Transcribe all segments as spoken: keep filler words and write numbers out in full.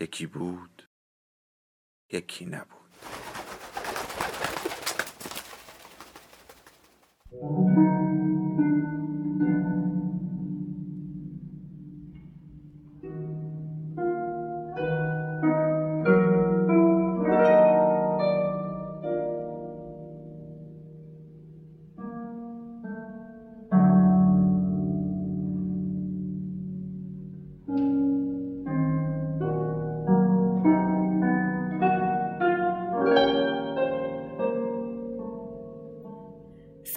یکی بود، یکی نبود.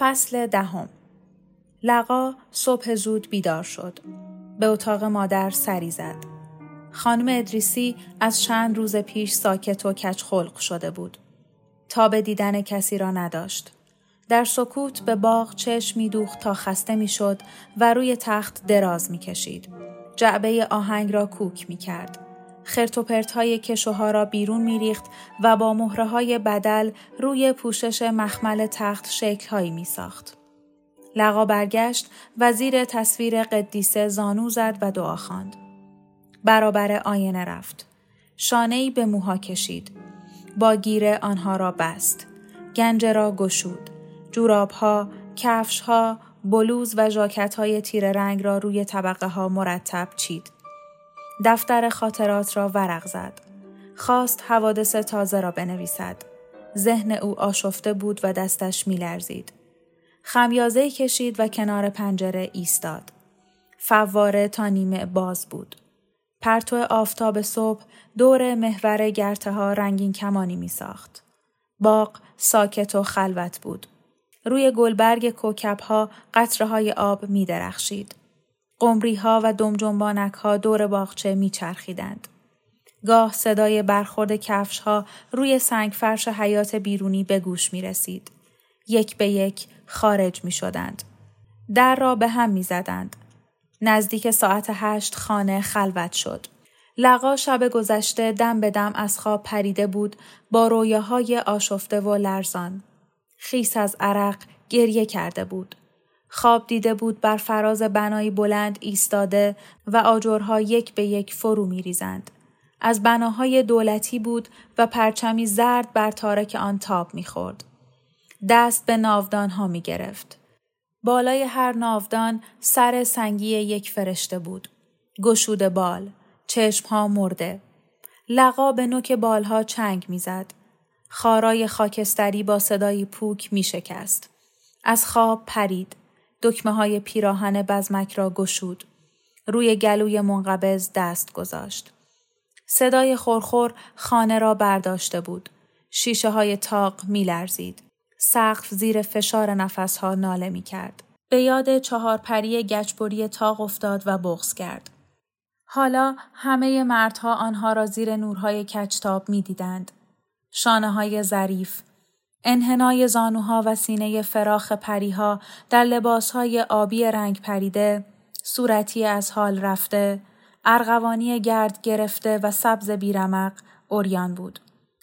فصل دهم. لقا صبح زود بیدار شد. به اتاق مادر سری زد. خانم ادریسی از چند روز پیش ساکت و کجخلق شده بود. تاب دیدن کسی را نداشت. در سکوت به باغ چشمی دوخت تا خسته می شد و روی تخت دراز می کشید. جعبه آهنگ را کوک می کرد. خرت و پرت‌های کشوها را بیرون می‌ریخت و با مهره‌های بدل روی پوشش مخمل تخت شکل‌هایی می‌ساخت. لقا برگشت و زیر تصویر قدیسه زانو زد و دعا خواند. برابر آینه رفت. شانه‌ای به موها کشید. با گیره آنها را بست. گنجه را گشود. جوراب‌ها، کفش‌ها، بلوز و ژاکت‌های تیره رنگ را روی طبقه‌ها مرتب چید. دفتر خاطرات را ورق زد. خواست حوادث تازه را بنویسد. ذهن او آشفته بود و دستش می‌لرزید. خمیازه کشید و کنار پنجره ایستاد. فواره تا نیمه باز بود. پرتو آفتاب صبح دور محور گرته‌ها رنگین کمانی می‌ساخت. باغ ساکت و خلوت بود. روی گلبرگ کوکب‌ها قطره‌های آب می‌درخشید. قمری‌ها و دمجنبانک‌ها دور باغچه می‌چرخیدند. گاه صدای برخورد کفش‌ها روی سنگفرش حیاط بیرونی به گوش می‌رسید. یک به یک خارج می‌شدند. در را به هم می‌زدند. نزدیک ساعت هشت خانه خلوت شد. لقا شب گذشته دم به دم از خواب پریده بود با رویاهای آشفته و لرزان. خیس از عرق گریه کرده بود. خواب دیده بود بر فراز بنایی بلند ایستاده و آجرها یک به یک فرو می ریزند. از بناهای دولتی بود و پرچمی زرد بر تارک آن تاب می خورد. دست به ناودانها می گرفت. بالای هر ناودان سر سنگی یک فرشته بود. گشوده بال، چشمها مرده. لقا به نوک بالها چنگ می زد. خارای خاکستری با صدای پوک می شکست. از خواب پرید. دکمه های پیراهن بزمک را گشود. روی گلوی منقبض دست گذاشت. صدای خورخور خانه را برداشته بود. شیشه های تاق می لرزید. سقف زیر فشار نفس ها ناله می کرد. به یاد چهارپری گچبری تاق افتاد و بغض کرد. حالا همه مردها آنها را زیر نورهای کجتاب می دیدند. شانه های ظریف، انحنای زانوها و سینه فراخ پریها در لباسهای آبی رنگ پریده، صورتی از حال رفته، ارغوانی گرد گرفته و سبز بیرمق عریان بود.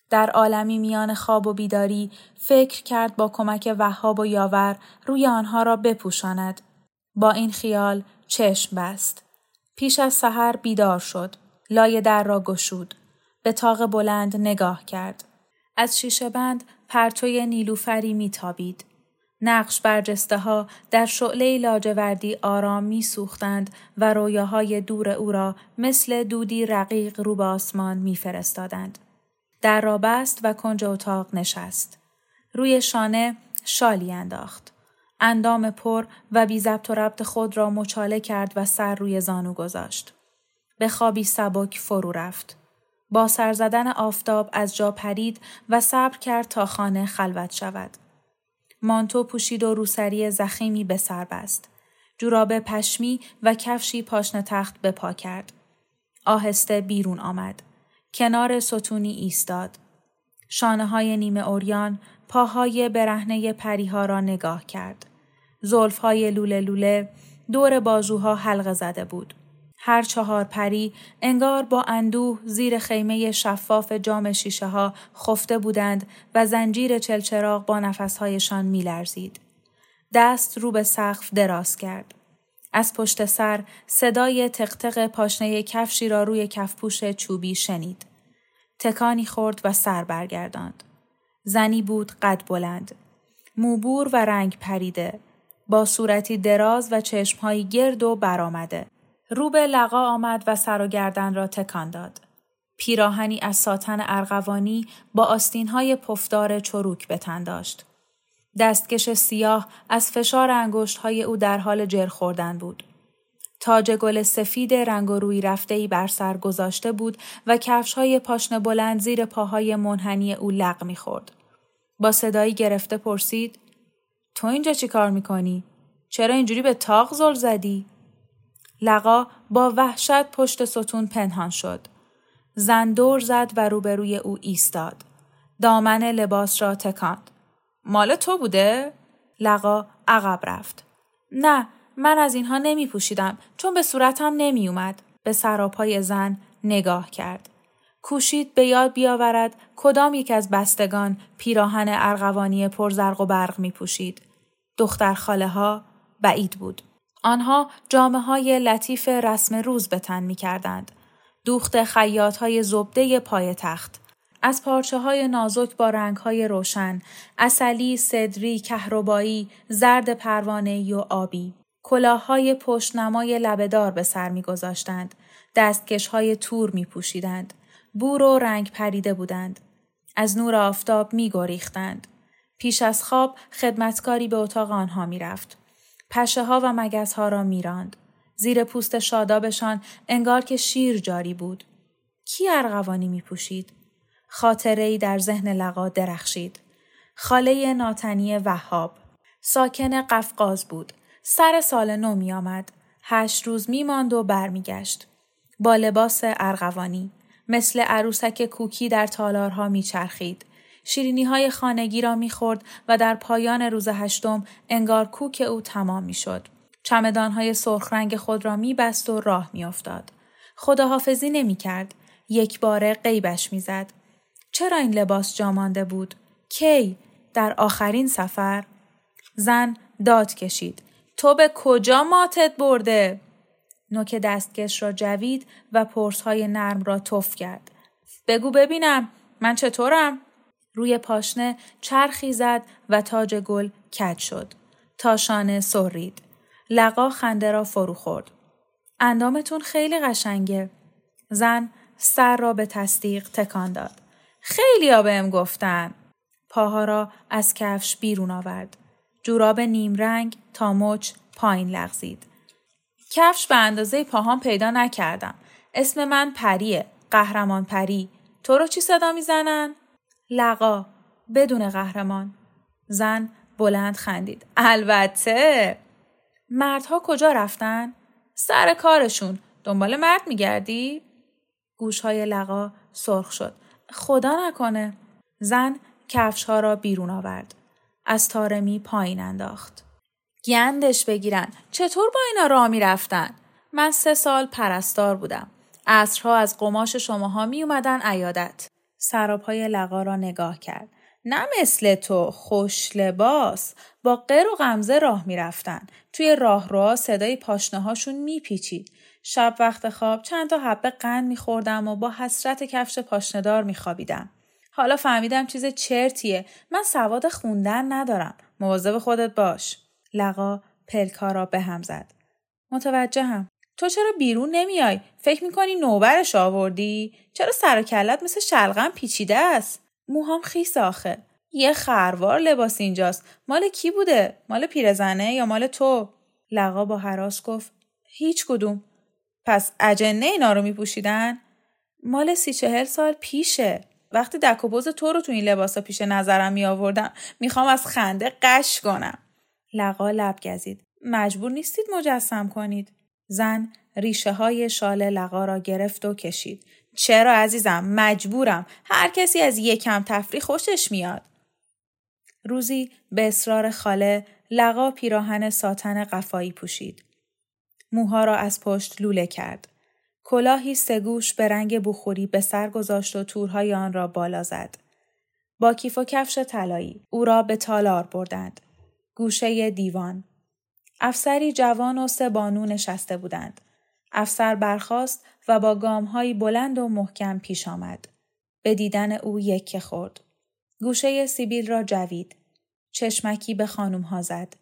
در عالمی میان خواب و بیداری فکر کرد با کمک وهاب و یاور روی آنها را بپوشاند. با این خیال چشم بست. پیش از سحر بیدار شد. لای در را گشود. به طاق بلند نگاه کرد. از شیشه بند پرتوی نیلوفری میتابید. نقش برجسته ها در شعله لاجوردی آرام میسوختند و رویاهای دور او را مثل دودی رقیق رو به آسمان میفرستادند. در را بست و کنج اتاق نشست. روی شانه شالی انداخت. اندام پر و بی ضبط و ربط خود را مچاله کرد و سر روی زانو گذاشت. به خوابی سبک فرو رفت. با سر زدن آفتاب از جا پرید و صبر کرد تا خانه خلوت شود. مانتو پوشید و روسری ضخیمی به سر بست. جوراب پشمی و کفشی پاشنه تخت به پا کرد. آهسته بیرون آمد. کنار ستونی ایستاد. شانه‌های نیمه عریان پاهای برهنه پریها را نگاه کرد. زلف‌های لوله لوله دور بازوها حلقه زده بود. هر چهار پری انگار با اندوه زیر خیمه شفاف جام شیشه ها خفته بودند و زنجیر چلچراغ با نفسهایشان می لرزید. دست رو به سقف دراز کرد. از پشت سر صدای تقتق پاشنه کفشی را روی کفپوش چوبی شنید. تکانی خورد و سر برگرداند. زنی بود قد بلند. موبور و رنگ پریده. با صورتی دراز و چشمهایی گرد و برآمده. رو به لقا آمد و سر و گردن را تکان داد. پیراهنی از ساتن ارغوانی با آستین‌های پفدار چروک به تن داشت. دستکش سیاه از فشار انگشت‌های او در حال جر خوردن بود. تاج گل سفید رنگ و روی رفته‌ای بر سر گذاشته بود و کفش‌های پاشنه بلند زیر پاهای منحنی او لق می‌خورد. با صدایی گرفته پرسید: تو اینجا چی کار می‌کنی؟ چرا اینجوری به تاق زل زدی؟ لقا با وحشت پشت ستون پنهان شد. زن دور زد و روبروی او ایستاد. دامن لباس را تکاند. مال تو بوده؟ لقا عقب رفت. نه، من از اینها نمی پوشیدم چون به صورتم نمی اومد. به سراپای زن نگاه کرد. کوشید به یاد بیاورد کدام یک از بستگان پیراهن ارغوانی پرزرق و برق می پوشید. دختر خاله ها بعید بود. آنها جامه‌های لطیف رسم روز به تن می‌کردند. دوخت خیاط‌های زبده پای تخت. از پارچه‌های نازک با رنگ‌های روشن، عسلی، سدری، کهربایی، زرد پروانه‌ای و آبی. کلاه‌های پشت‌نمای لبه‌دار به سر می‌گذاشتند. دستکش‌های تور می‌پوشیدند. بور و رنگ پریده بودند. از نور آفتاب می‌گریختند. پیش از خواب خدمتکاری به اتاق آنها می‌رفت. پشه ها و مگس ها را میراند. زیر پوست شادابشان انگار که شیر جاری بود. کی ارغوانی می پوشید؟ خاطره‌ای در ذهن لقا درخشید. خاله ناتنی وهاب. ساکن قفقاز بود. سر سال نو می آمد. هشت روز می ماند و بر می گشت. با لباس ارغوانی. مثل عروسک کوکی در تالارها می چرخید. شیرینی‌های خانگی را می‌خورد و در پایان روز هشتم انگار کوک او تمام می‌شد. چمدان‌های سرخ رنگ خود را می‌بست و راه می‌افتاد. خداحافظی نمی‌کرد. یک باره غیبش می‌زد. چرا این لباس جا مانده بود؟ کی؟ در آخرین سفر؟ زن داد کشید. تو به کجا ماتت برده؟ نوک دستکش را جوید و پرس‌های نرم را تف کرد. بگو ببینم من چطورم؟ روی پاشنه چرخی زد و تاج گل کج شد. تا شانه سرید. لقا خنده را فرو خورد. اندامتون خیلی قشنگه. زن سر را به تصدیق تکان داد. خیلی ها بهم گفتن. پاها را از کفش بیرون آورد. جوراب نیم رنگ تا مچ پایین لغزید. کفش به اندازه پاهام پیدا نکردم. اسم من پریه. قهرمان پری. تو رو چی صدا میزنن؟ لقا بدون قهرمان. زن بلند خندید. البته. مردها کجا رفتن؟ سر کارشون. دنبال مرد میگردی؟ گوشهای لقا سرخ شد. خدا نکنه. زن کفشها را بیرون آورد. از طارمی پایین انداخت. گندش بگیرن. چطور با اینا راه میرفتن؟ من سه سال پرستار بودم. عصرها از قماش شماها میومدن عیادت. سراپای لقا را نگاه کرد. نه مثل تو، خوش لباس، با قر و غمزه راه می رفتن. توی راه را صدای پاشنه هاشون می پیچید. شب وقت خواب چند تا حبه قند می خوردم و با حسرت کفش پاشندار می خوابیدم. حالا فهمیدم چیز چرتیه، من سواد خوندن ندارم، مواظب خودت باش. لقا پلکا را به هم زد. متوجهم. تو چرا بیرون نمیای؟ فکر میکنی نوبرش آوردی؟ چرا سر و کلت مثل شلغم پیچیده است؟ موهام خیس آخه. یه خروار لباس اینجاست. مال کی بوده؟ مال پیرزنه یا مال تو؟ لقا با هراس گفت هیچ کدوم. پس اجنه اینا رو میپوشیدن؟ مال سی چهل سال پیشه. وقتی دک و بوز تو رو تو این لباسا پیش نظرم میآوردم میخوام از خنده قش کنم. لقا لب گزید. مجبور نیستید مجسم کنید. زن ریشه های شال لقا را گرفت و کشید. چرا عزیزم؟ مجبورم. هر کسی از یکم تفریح خوشش میاد. روزی به اصرار خاله لقا پیراهن ساتن قفایی پوشید. موها را از پشت لوله کرد. کلاهی سگوش به رنگ بخوری به سر گذاشت و تورهای آن را بالا زد. با کیف و کفش طلایی او را به تالار بردند. گوشه دیوان. افسری جوان و سه بانو نشسته بودند. افسر برخاست و با گام‌های بلند و محکم پیش آمد. به دیدن او یکه خورد. گوشه سیبیل را جوید. چشمکی به خانم‌ها زد.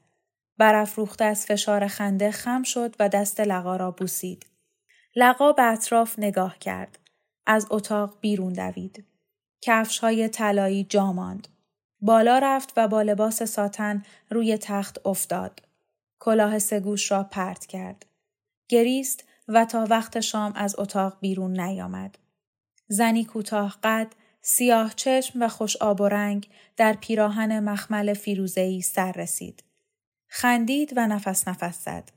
برافروخته از فشار خنده خم شد و دست لقا را بوسید. لقا به اطراف نگاه کرد. از اتاق بیرون دوید. کفش‌های طلایی جا ماند. بالا رفت و با لباس ساتن روی تخت افتاد. کلاه سگوش را پرت کرد. گریست و تا وقت شام از اتاق بیرون نیامد. زنی کوتاه قد، سیاه چشم و خوش آب و رنگ در پیراهن مخمل فیروزه‌ای سر رسید. خندید و نفس نفس زد.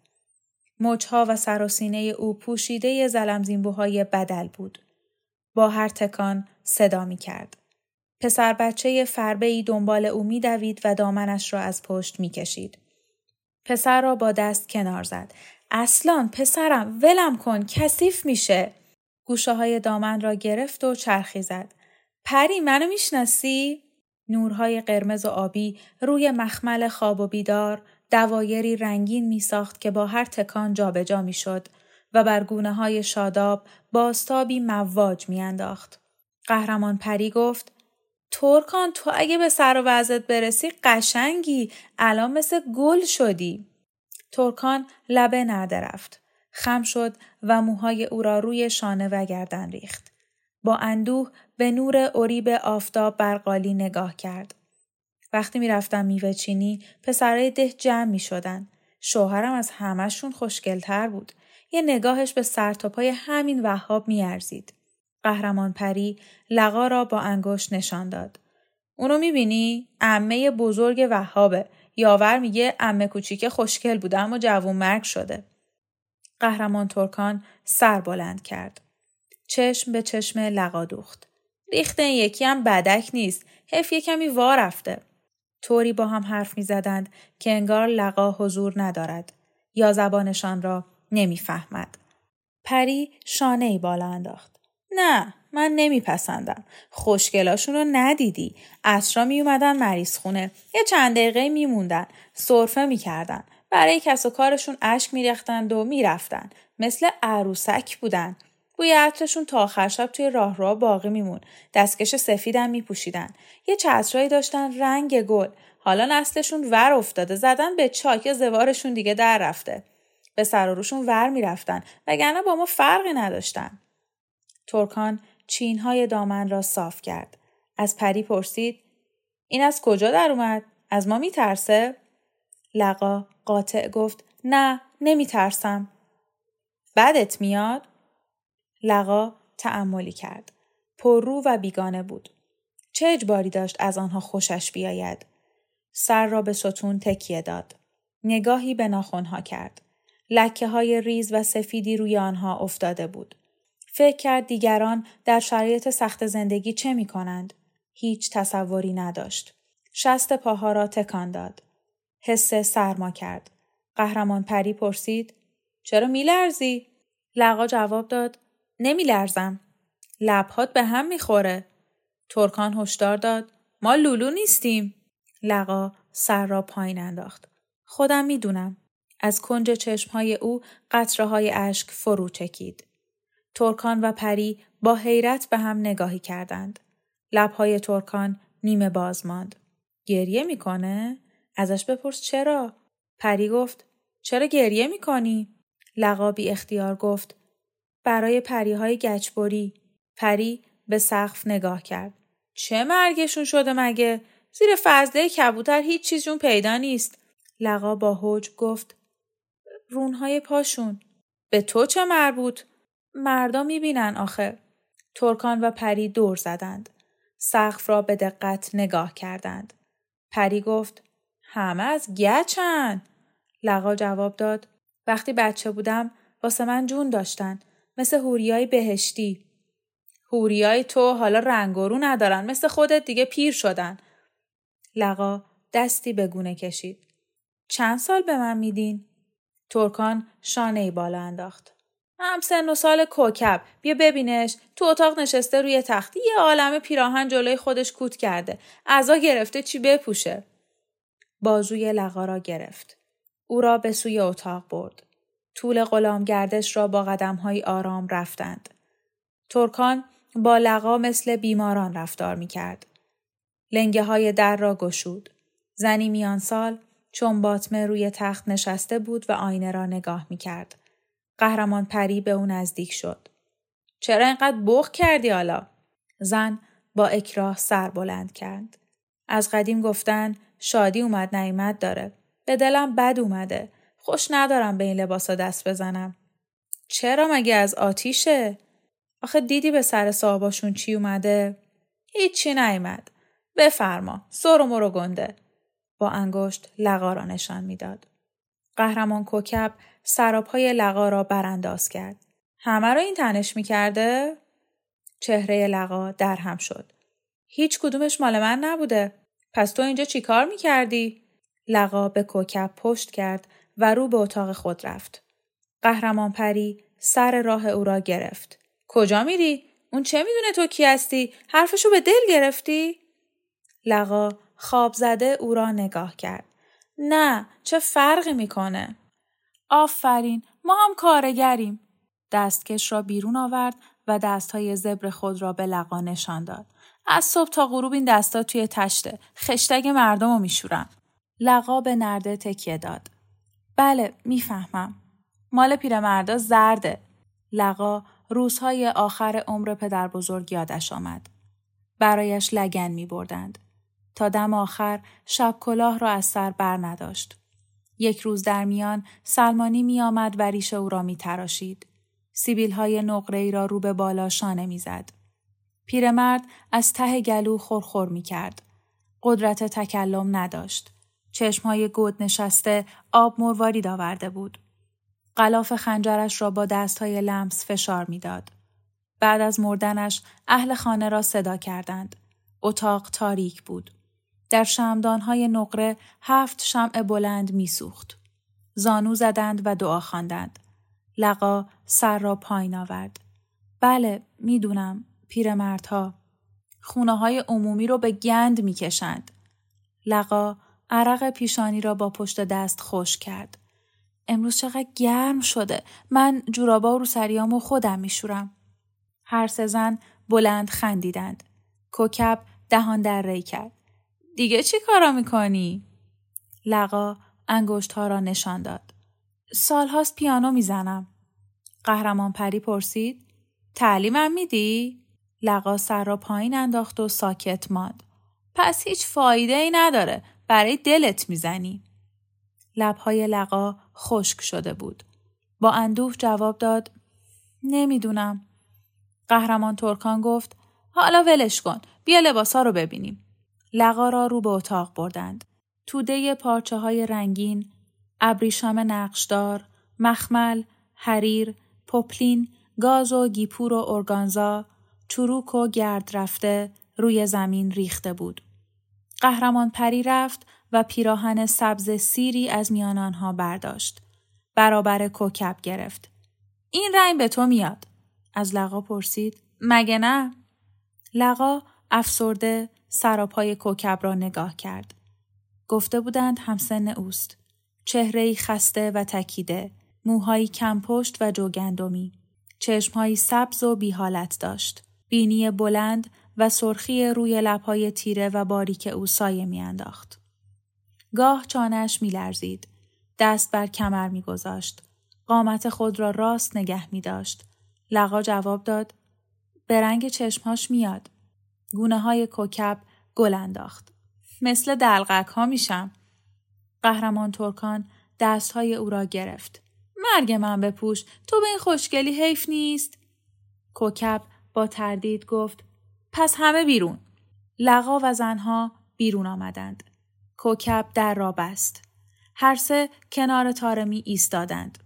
مچها و سر و سینه او پوشیده زلمزینبوهای بدل بود. با هر تکان صدا می کرد. پسر بچه فربه‌ای دنبال او می دوید و دامنش را از پشت می کشید. پسر را با دست کنار زد. اصلان پسرم، ولم کن، کثیف میشه. گوشه های دامن را گرفت و چرخی زد. پری منو میشناسی؟ نورهای قرمز و آبی روی مخمل خواب و بیدار دوایری رنگین میساخت که با هر تکان جابجا میشد و بر گونه های شاداب بازتابی مواج میانداخت. قهرمان پری گفت: ترکان تو اگه به سر و وضعت برسی قشنگی، الان مثل گل شدی. ترکان لبه ندرفت. خم شد و موهای او را روی شانه و گردن ریخت. با اندوه به نور اریب آفتاب برقالی نگاه کرد. وقتی می رفتم میوه چینی پسرای ده جمع می شدن. شوهرم از همشون خوشگلتر بود. یه نگاهش به سر تا پای همین وهاب می ارزید. قهرمان پری لقا را با انگشت نشان داد. اونو می بینی؟ عمه بزرگ وهابه. یاور میگه عمه کوچیک خوشگل بوده اما جوون مرگ شده. قهرمان ترکان سر بلند کرد. چشم به چشم لقا دوخت. ریخت این یکی هم بدک نیست. حیف یه کمی وا رفته. طوری با هم حرف می زدند که انگار لقا حضور ندارد یا زبانشان را نمی فهمد. پری شانه ای بالا انداخت. نه من نمیپسندم. خوشگلاشون رو ندیدی؟ عصرا میومدن مریض خونه، یه چند دقیقه میموندن، سرفه میکردن، برای کس و کارشون اشک میریختند و میرفتن، مثل عروسک بودن. بوی عطرشون تا آخر شب توی راه راه باقی میمون. دستکش سفیدم میپوشیدن، یه چترایی داشتن رنگ گل. حالا نسلشون ور افتاده، زدن به چاک، زوارشون دیگه در رفته. به سر و روشون ور میرفتن، وگرنه با ما فرقی نداشتن. ترکان چینهای دامن را صاف کرد. از پری پرسید: این از کجا در اومد؟ از ما میترسه؟ لقا قاطع گفت: نه نمیترسم. بدت میاد؟ لقا تأملی کرد. پررو و بیگانه بود. چه اجباری داشت از آنها خوشش بیاید؟ سر را به ستون تکیه داد. نگاهی به ناخنها کرد. لکه های ریز و سفیدی روی آنها افتاده بود. فکر کرد دیگران در شرایط سخت زندگی چه می کنند؟ هیچ تصوری نداشت. شست پاها را تکان داد. حس سرما کرد. قهرمان پری پرسید: چرا می لرزی؟ لقا جواب داد: نمی لرزم. لبهات به هم می خوره. ترکان هشدار داد: ما لولو نیستیم. لقا سر را پایین انداخت. خودم می دونم. از کنج چشمهای او قطره های اشک فرو چکید. ترکان و پری با حیرت به هم نگاهی کردند. لبهای ترکان نیمه باز ماند. گریه میکنه؟ ازش بپرس چرا؟ پری گفت: چرا گریه میکنی؟ لقا بی اختیار گفت: برای پریهای گچبری. پری به سقف نگاه کرد. چه مرگشون شده مگه؟ زیر فضله کبوتر هیچ چیزشون پیدا نیست. لقا با هوج گفت: رونهای پاشون. به تو چه مربوط؟ مردا میبینن آخه. ترکان و پری دور زدند. سقف را به دقت نگاه کردند. پری گفت: همه از گچن. لقا جواب داد: وقتی بچه بودم واسه من جون داشتن، مثل حوریای بهشتی. حوریای تو حالا رنگ و رو ندارن، مثل خودت دیگه پیر شدن. لقا دستی به گونه کشید. چند سال به من میدین؟ ترکان شانه‌ای بالا انداخت. هم سن و سال کوکب، بیا ببینش. تو اتاق نشسته روی تخت، یه عالمه پیراهن جلوی خودش کوت کرده، عزا گرفته چی بپوشه. بازوی لقا را گرفت، او را به سوی اتاق برد. طول غلامگردش را با قدم‌های آرام رفتند. ترکان با لقا مثل بیماران رفتار می‌کرد. لنگه‌های در را گشود. زنی میان سال چون باطمه روی تخت نشسته بود و آینه را نگاه می‌کرد. قهرمان پری به او نزدیک شد. چرا اینقدر بخ کردی حالا؟ زن با اکراه سر بلند کرد. از قدیم گفتن شادی اومد نعمت داره. به دلم بد اومده. خوش ندارم به این لباسا دست بزنم. چرا مگه از آتیشه؟ آخه دیدی به سر صاحباشون چی اومده؟ هیچی نیومد. بفرما، سر و مرو گنده. با انگشت لقا را نشان میداد. قهرمان کوکب سراپای لقا را برانداز کرد. همه را این تنش میکرده؟ چهره لقا درهم شد. هیچ کدومش مال من نبوده. پس تو اینجا چی کار میکردی؟ لقا به کوکب پشت کرد و رو به اتاق خود رفت. قهرمان پری سر راه او را گرفت. کجا میری؟ اون چه میدونه تو کی هستی؟ حرفشو به دل گرفتی؟ لقا خواب زده او را نگاه کرد. نه، چه فرقی میکنه؟ آفرین، ما هم کارگریم. دستکش را بیرون آورد و دستهای زبر خود را به لقا نشان داد. از صبح تا غروب این دستا توی تشته، خشتک مردم رو میشورن. لقا به نرده تکیه داد. بله، میفهمم. مال پیرمردا زرده. لقا روزهای آخر عمر پدر بزرگ یادش آمد. برایش لگن می بردند. تا دم آخر شب کلاه را از سر بر نداشت. یک روز در میان سلمانی می آمد و ریش او را می تراشید. سیبیل های نقره‌ای را رو به بالا شانه می زد. پیرمرد از ته گلو خورخور می کرد. قدرت تکلم نداشت. چشمهای گود نشسته آب مروارید آورده بود. غلاف خنجرش را با دستهای لمس فشار می داد. بعد از مردنش اهل خانه را صدا کردند. اتاق تاریک بود. در شمعدانهای نقره هفت شمع بلند می سوخت. زانو زدند و دعا خواندند. لقا سر را پایین آورد. بله، می دونم، پیرمردها خونه های عمومی رو به گند می کشند. لقا عرق پیشانی را با پشت دست خشک کرد. امروز چقدر گرم شده. من جورابا و روسریامو خودم می شورم. هر سه زن بلند خندیدند. کوکب دهان در ری کرد. دیگه چی کارا میکنی؟ لقا انگشت ها را نشان داد. سال هاست پیانو میزنم. قهرمان پری پرسید. تعلیمم میدی؟ لقا سر را پایین انداخت و ساکت ماند. پس هیچ فایده ای نداره. برای دلت میزنی. لبهای لقا خشک شده بود. با اندوه جواب داد. نمیدونم. قهرمان ترکان گفت. حالا ولش کن. بیا لباسا رو ببینیم. لقا را رو به اتاق بردند. توده پارچه های رنگین، ابریشم نقشدار، مخمل، حریر، پوپلین، گاز و گیپور و ارگانزا، چروک و گرد رفته روی زمین ریخته بود. قهرمان پری رفت و پیراهن سبز سیری از میان آنها برداشت. برابر کوکب گرفت. این رنگ به تو میاد؟ از لقا پرسید. مگه نه؟ لقا افسرده سراپای کوکب را نگاه کرد. گفته بودند همسن اوست. چهره‌ای خسته و تکیده، موهایی کم پشت و جوگندمی، چشمهایی سبز و بی‌حالت داشت. بینی بلند و سرخی روی لب‌های تیره و باریک او سایه می‌انداخت. گاه چانه‌اش می‌لرزید. دست بر کمر می‌گذاشت. قامت خود را راست نگه می‌داشت. لقا جواب داد: به رنگ چشم‌هاش میاد. گونه های کوکب گل انداخت. مثل دلقک ها میشم. قهرمان ترکان دست های او را گرفت. مرگ من بپوش، تو به این خوشگلی حیف نیست؟ کوکب با تردید گفت پس همه بیرون. لقا و زنها بیرون آمدند. کوکب در را بست. هر سه کنار طارمی ایستادند.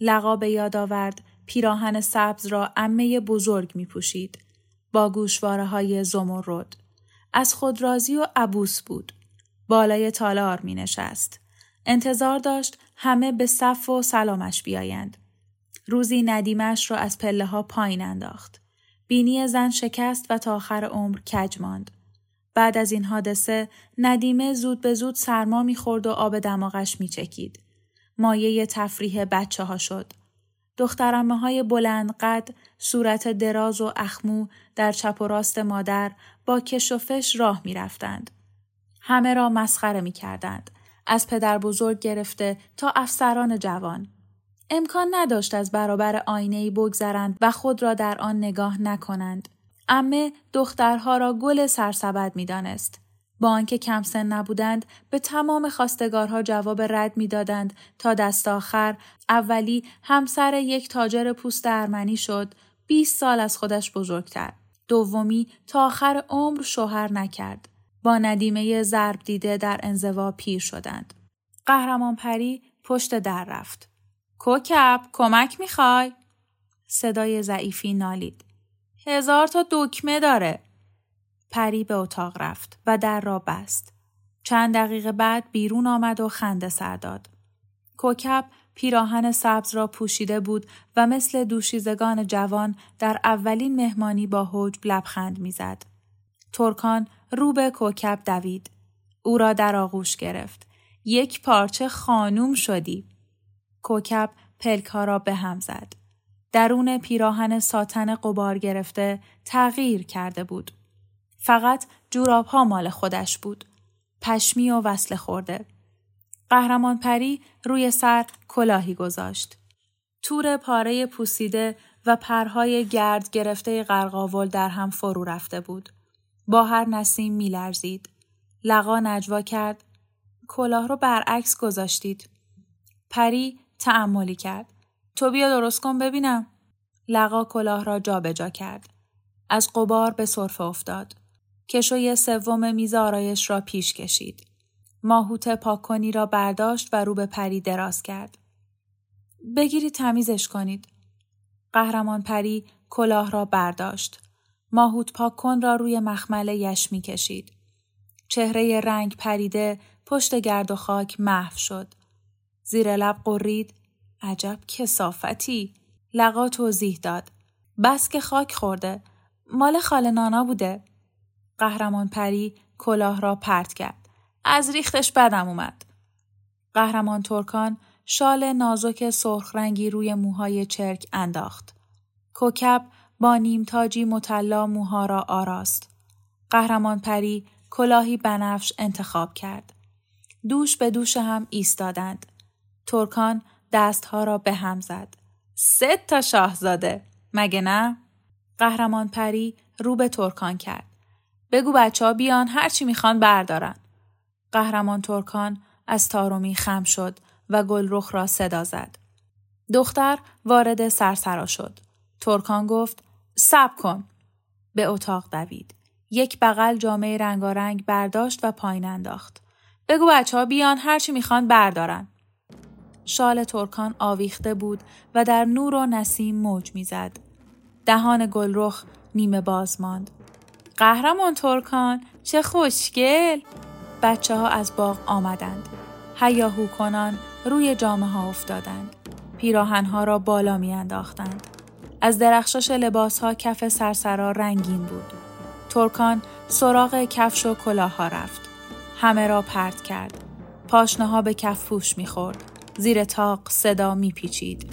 لقا به یاد آورد پیراهن سبز را عمه بزرگ می پوشید. با گوشواره های زمرد. از خود راضی و عبوس بود. بالای تالار می نشست. انتظار داشت همه به صف و سلامش بیایند. روزی ندیمش را از پله ها پایین انداخت. بینی زن شکست و تا آخر عمر کج ماند. بعد از این حادثه ندیمه زود به زود سرما می‌خورد و آب دماغش می‌چکید. مایه تفریح بچه‌ها شد. دخترعمه‌های بلند قد، صورت دراز و اخمو در چپ و راست مادر با کش و فش راه می‌رفتند. همه را مسخره می‌کردند. از پدر بزرگ گرفته تا افسران جوان. امکان نداشت از برابر آینه‌ای بگذرند و خود را در آن نگاه نکنند. عمه دخترها را گل سرسبد می دانست. با آنکه کم سن نبودند به تمام خواستگارها جواب رد می دادند تا دست آخر اولی همسر یک تاجر پوست ارمنی شد، بیست سال از خودش بزرگتر. دومی تا آخر عمر شوهر نکرد. با ندیمه ضرب دیده در انزوا پیر شدند. قهرمان پری پشت در رفت. کوکب کمک می خوای؟ صدای ضعیفی نالید. هزار تا دکمه داره. پری به اتاق رفت و در را بست. چند دقیقه بعد بیرون آمد و خنده سر داد. کوکب پیراهن سبز را پوشیده بود و مثل دوشیزگان جوان در اولین مهمانی با حجب لبخند میزد. ترکان رو به کوکب دوید. او را در آغوش گرفت. یک پارچه خانوم شدی. کوکب پلک‌ها را به هم زد. درون پیراهن ساتن غبار گرفته تغییر کرده بود. فقط جوراب‌ها مال خودش بود. پشمی و وصله خورده. قهرمان پری روی سر کلاهی گذاشت. تور پاره پوسیده و پرهای گرد گرفته قرقاول در هم فرو رفته بود. با هر نسیم می لرزید. لقا نجوا کرد. کلاه رو برعکس گذاشتید. پری تأملی کرد. تو بیا درست کن ببینم. لقا کلاه را جا به جا کرد. از غبار به سرفه افتاد. کشوی سوم میز آرایش را پیش کشید. ماهوت پاک‌کنی را برداشت و رو به پری دراز کرد. بگیری تمیزش کنید. قهرمان پری کلاه را برداشت. ماهوت پاک‌کن را روی مخمل یشمی کشید. چهره رنگ پریده پشت گرد و خاک محو شد. زیر لب قرید. عجب کثافتی. لقا توضیح داد. بس که خاک خورده. مال خاله نانا بوده. قهرمان پری کلاه را پرت کرد. از ریختش بدم اومد. قهرمان ترکان شال نازک سرخ رنگی روی موهای چرک انداخت. کوکب با نیم تاجی مطلا موها را آراست. قهرمان پری کلاهی بنفش انتخاب کرد. دوش به دوش هم ایستادند. ترکان دستها را به هم زد. سه تا شاهزاده، مگه نه؟ قهرمان پری رو به ترکان کرد. بگو بچه ها بیان هر چی میخوان بردارن. قهرمان ترکان از تارومی خم شد و گلرخ را صدا زد. دختر وارد سرسرا شد. ترکان گفت صبر کن. به اتاق دوید. یک بغل جامه رنگارنگ برداشت و پایین انداخت. بگو بچه ها بیان هر چی میخوان بردارن. شال ترکان آویخته بود و در نور و نسیم موج میزد. دهان گلرخ نیمه باز ماند. قهرمان ترکان چه خوشگل! بچه ها از باغ آمدند. هیاهو کنان روی جامه ها افتادند. پیراهن ها را بالا می انداختند. از درخشش لباس ها کف سرسرا رنگین بود. ترکان سراغ کفش و کلاه ها رفت. همه را پرت کرد. پاشنه ها به کف پوش می خورد. زیر تاق صدا می پیچید.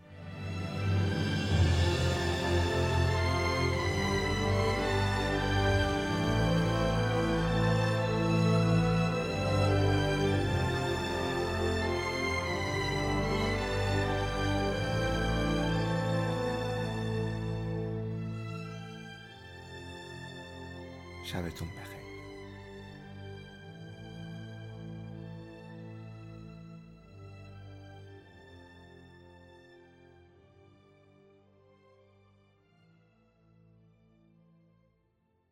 شبتون بخیر.